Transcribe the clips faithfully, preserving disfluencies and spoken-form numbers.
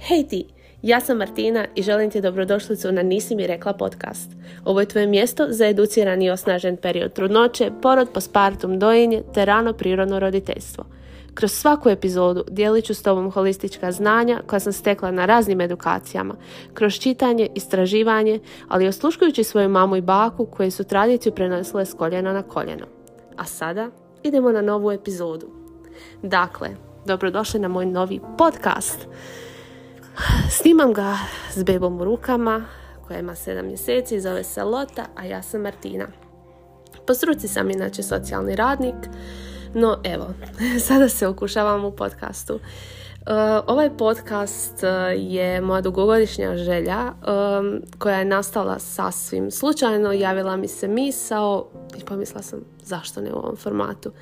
Hej ti, ja sam Martina i želim ti dobrodošlicu na Nisi mi rekla podcast. Ovo je tvoje mjesto za educiran i osnažen period trudnoće, porod, postpartum, dojenje te rano prirodno roditeljstvo. Kroz svaku epizodu dijelit ću s tobom holistička znanja koja sam stekla na raznim edukacijama, kroz čitanje, istraživanje, ali i osluškujući svoju mamu i baku koje su tradiciju prenosile s koljena na koljeno. A sada idemo na novu epizodu. Dakle, dobrodošli na moj novi podcast. Snimam ga s bebom u rukama koja ima sedam mjeseci, zove se Lota, a ja sam Martina. Po struci sam inače socijalni radnik, no evo, sada se okušavam u podcastu. Uh, ovaj podcast je moja dugogodišnja želja um, koja je nastala sasvim slučajno. Javila mi se misao i pomislila sam zašto ne u ovom formatu. Uh,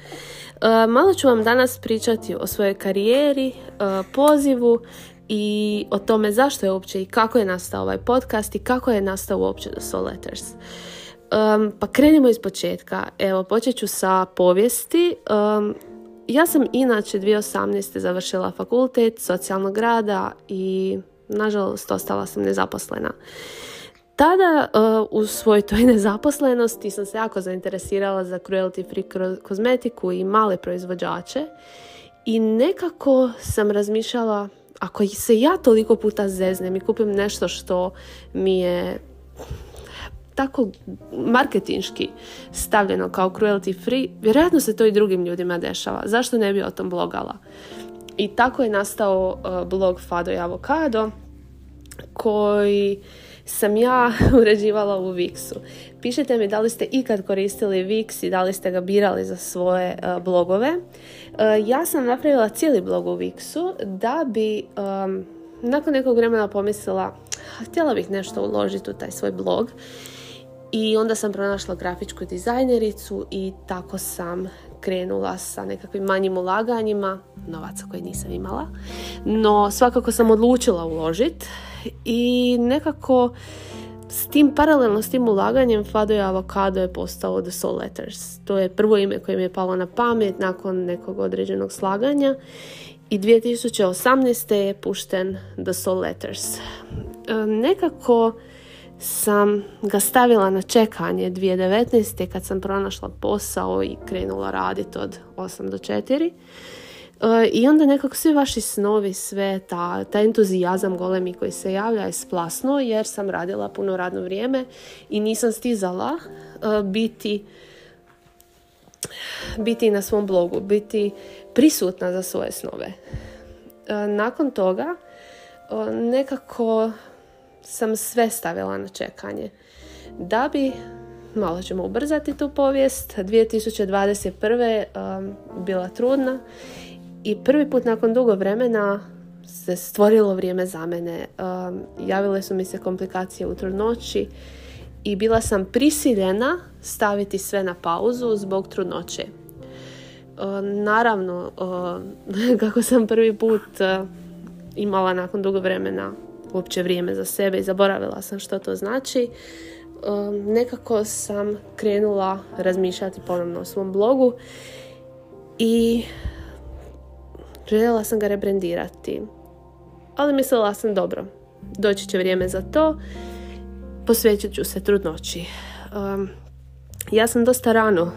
malo ću vam danas pričati o svojoj karijeri, uh, pozivu i o tome zašto je uopće i kako je nastao ovaj podcast i kako je nastao uopće The Soul Letters. Um, pa krenimo iz početka. Evo, počet ću sa povijesti. Um, ja sam inače dvije tisuće osamnaeste završila fakultet socijalnog rada i nažalost ostala sam nezaposlena. Tada uh, u svoj toj nezaposlenosti sam se jako zainteresirala za cruelty free kozmetiku i male proizvođače i nekako sam razmišljala, ako se ja toliko puta zeznem i kupim nešto što mi je tako marketinški stavljeno kao cruelty free, vjerojatno se to i drugim ljudima dešava. Zašto ne bi o tom blogala? I tako je nastao blog Fado i avokado, koji sam ja uređivala u Wixu. Pišite mi da li ste ikad koristili Wix i da li ste ga birali za svoje uh, blogove. Uh, ja sam napravila cijeli blog u Wixu da bi um, nakon nekog vremena pomislila, htjela bih nešto uložiti u taj svoj blog. I onda sam pronašla grafičku dizajnericu i tako sam krenula sa nekakvim manjim ulaganjima, novaca koje nisam imala, no svakako sam odlučila uložiti i nekako s tim, paralelno s tim ulaganjem, Fado i avokado je postao The Soul Letters. To je prvo ime koje mi je palo na pamet nakon nekog određenog slaganja i dvije tisuće osamnaeste je pušten The Soul Letters. Nekako sam ga stavila na čekanje dvije tisuće devetnaeste kad sam pronašla posao i krenula raditi od osam do četiri. E, I onda nekako svi vaši snovi, sve ta, ta entuzijazam golemi koji se javlja je splasno, jer sam radila puno radno vrijeme i nisam stizala e, biti, biti na svom blogu, biti prisutna za svoje snove. E, nakon toga e, nekako sam sve stavila na čekanje. Da bi, malo ćemo ubrzati tu povijest, dvije tisuće dvadeset prve um, bila trudna i prvi put nakon dugo vremena se stvorilo vrijeme za mene. Um, javile su mi se komplikacije u trudnoći i bila sam prisiljena staviti sve na pauzu zbog trudnoće. Um, naravno, um, kako sam prvi put um, imala nakon dugo vremena uopće vrijeme za sebe i zaboravila sam što to znači, um, nekako sam krenula razmišljati ponovno o svom blogu i željela sam ga rebrandirati. Ali mislila sam, dobro, doći će vrijeme za to, posvećit ću se trudnoći. Um, ja sam dosta rano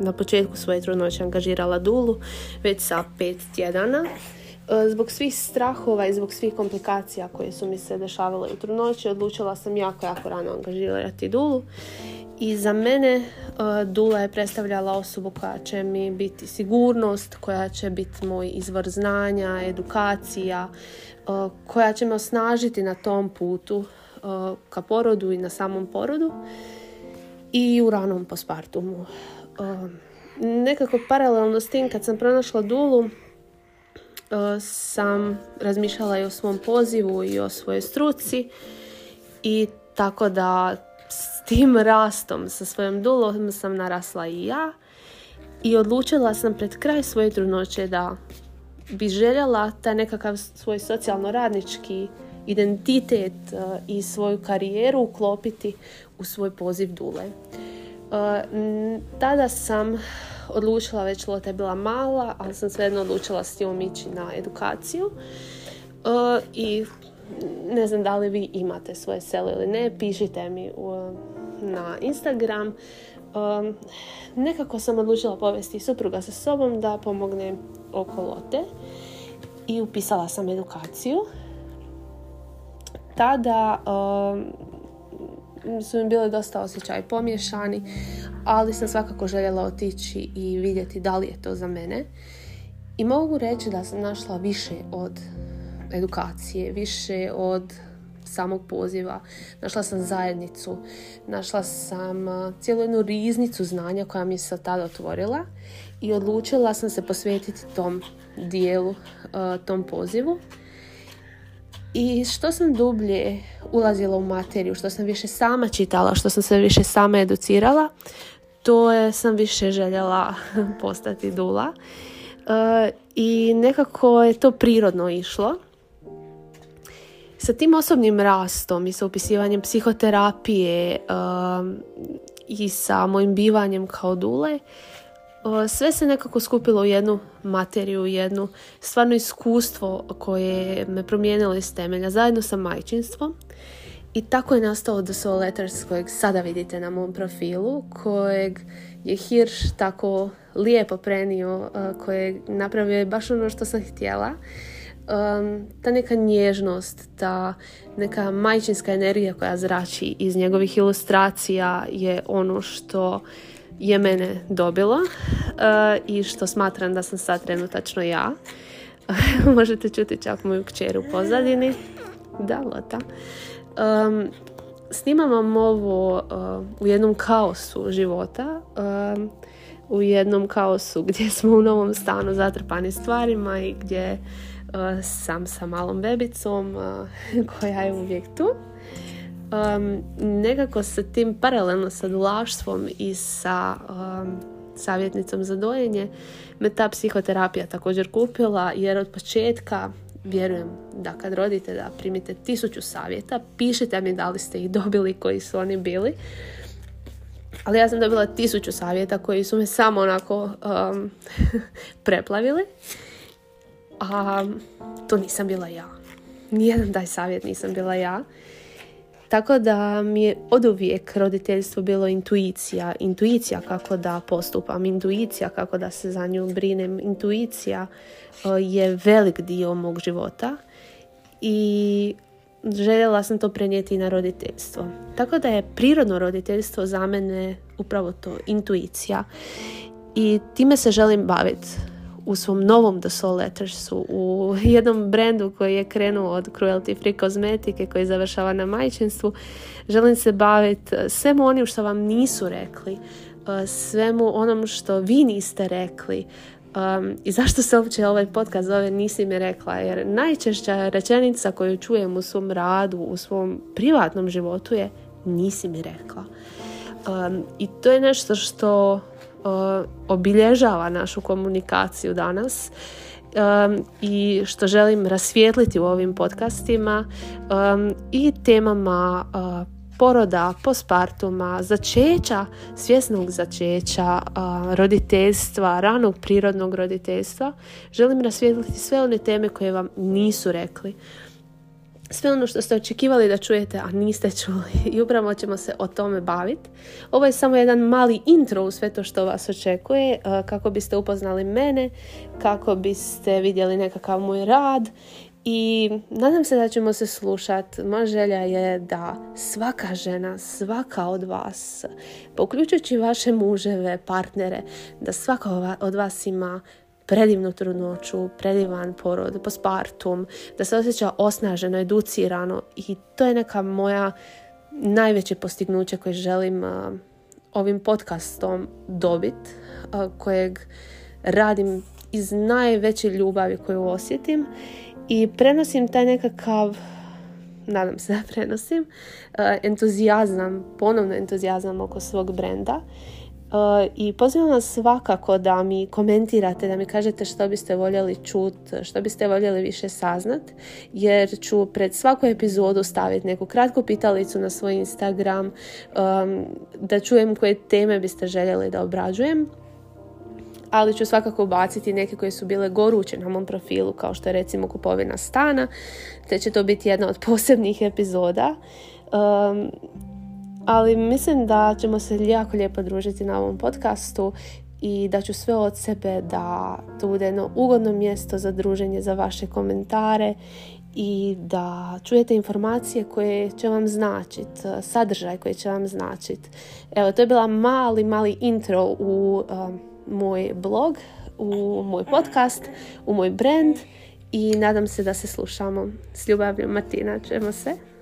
na početku svoje trudnoće angažirala Dulu, već sa pet tjedana. Zbog svih strahova i zbog svih komplikacija koje su mi se dešavale u trudnoći, odlučila sam jako, jako rano angažirati Dulu. I za mene Dula je predstavljala osobu koja će mi biti sigurnost, koja će biti moj izvor znanja, edukacija, koja će me osnažiti na tom putu ka porodu i na samom porodu i u ranom postpartumu. Nekako paralelno s tim, kad sam pronašla Dulu, sam razmišljala i o svom pozivu i o svojoj struci, i tako da s tim rastom sa svojom Dulom sam narasla i ja i odlučila sam pred kraj svoje trudnoće da bi željela taj nekakav svoj socijalno-radnički identitet i svoju karijeru uklopiti u svoj poziv Dule. Tada sam odlučila, već Lota je bila mala, ali sam svejedno odlučila s njom ići na edukaciju. i ne znam da li vi imate svoje selo ili ne, pišite mi u, na Instagram. Um, nekako sam odlučila povesti supruga sa sobom da pomogne oko Lote i upisala sam edukaciju. Tada um, su mi bili dosta osjećaj pomješani, ali sam svakako željela otići i vidjeti da li je to za mene. I mogu reći da sam našla više od edukacije, više od samog poziva. Našla sam zajednicu, našla sam cijelu jednu riznicu znanja koja mi se tada otvorila i odlučila sam se posvetiti tom dijelu, tom pozivu. I što sam dublje ulazila u materiju, što sam više sama čitala, što sam se više sama educirala, to je, sam više željela postati dula. I nekako je to prirodno išlo. Sa tim osobnim rastom i sa upisivanjem psihoterapije um, i sa mojim bivanjem kao dule, um, sve se nekako skupilo u jednu materiju, u jednu stvarno iskustvo koje me promijenilo iz temelja zajedno sa majčinstvom. I tako je nastao The Soul Letters, kojeg sada vidite na mom profilu, kojeg je Hirš tako lijepo prenio, uh, kojeg napravio je baš ono što sam htjela. Um, ta neka nježnost, ta neka majčinska energija koja zrači iz njegovih ilustracija je ono što je mene dobilo uh, i što smatram da sam sad trenutačno ja. Možete čuti čak moju kćeru u pozadini. Da, Lota. Um, snimam vam ovo uh, u jednom kaosu života. Um, u jednom kaosu gdje smo u novom stanu zatrpani stvarima i gdje sam sa malom bebicom koja je uvijek tu. Um, nekako sa tim paralelno sa dulaštvom i sa um, savjetnicom za dojenje me ta psihoterapija također kupila, jer od početka vjerujem da kad rodite da primite tisuću savjeta, pišite mi da li ste ih dobili, koji su oni bili. Ali ja sam dobila tisuću savjeta koji su me samo onako um, preplavili. A to nisam bila ja. Nijedan taj savjet nisam bila ja. Tako da mi je oduvijek roditeljstvo bilo intuicija. Intuicija kako da postupam, intuicija kako da se za nju brinem. Intuicija je velik dio mog života i željela sam to prenijeti na roditeljstvo. Tako da je prirodno roditeljstvo za mene upravo to, intuicija. I time se želim baviti u svom novom The Soul Lettersu, u jednom brendu koji je krenuo od cruelty free kozmetike koji završava na majčinstvu. Želim se baviti svemu onim što vam nisu rekli, svemu onom što vi niste rekli. Um, i zašto se uopće ovaj podcast zove Nisi mi rekla, jer najčešća rečenica koju čujem u svom radu, u svom privatnom životu je nisi mi rekla. Um, i to je nešto što obilježava našu komunikaciju danas um, i što želim rasvijetliti u ovim podcastima um, i temama uh, poroda, postpartuma, začeća, svjesnog začeća, uh, roditeljstva, ranog prirodnog roditeljstva. Želim rasvijetliti sve one teme koje vam nisu rekli. Sve ono što ste očekivali da čujete, a niste čuli. I upravo ćemo se o tome baviti. Ovo je samo jedan mali intro u sve to što vas očekuje, kako biste upoznali mene, kako biste vidjeli nekakav moj rad. I nadam se da ćemo se slušati. Moja želja je da svaka žena, svaka od vas, pa uključujući vaše muževe, partnere, da svaka od vas ima predivnu trudnoću, predivan porod, postpartum, da se osjeća osnaženo, educirano, i to je neka moja najveće postignuće koje želim uh, ovim podcastom dobiti, uh, kojeg radim iz najveće ljubavi koju osjetim i prenosim taj nekakav, nadam se da prenosim, uh, entuzijazam, ponovno entuzijazam oko svog brenda. Uh, i pozivam vas svakako da mi komentirate, da mi kažete što biste voljeli čuti, što biste voljeli više saznat, jer ću pred svaku epizodu staviti neku kratku pitalicu na svoj Instagram, um, da čujem koje teme biste željeli da obrađujem. ali ću svakako ubaciti neke koje su bile goruće na mom profilu, kao što je recimo kupovina stana, te će to biti jedna od posebnih epizoda. Um, ali mislim da ćemo se jako lijepo družiti na ovom podcastu i da ću sve od sebe da to bude jedno ugodno mjesto za druženje, za vaše komentare i da čujete informacije koje će vam značiti, sadržaj koji će vam značiti. Evo, to je bila mali, mali intro u um, moj blog, u moj podcast, u moj brand i nadam se da se slušamo. S ljubavljom, Martina, čujemo se.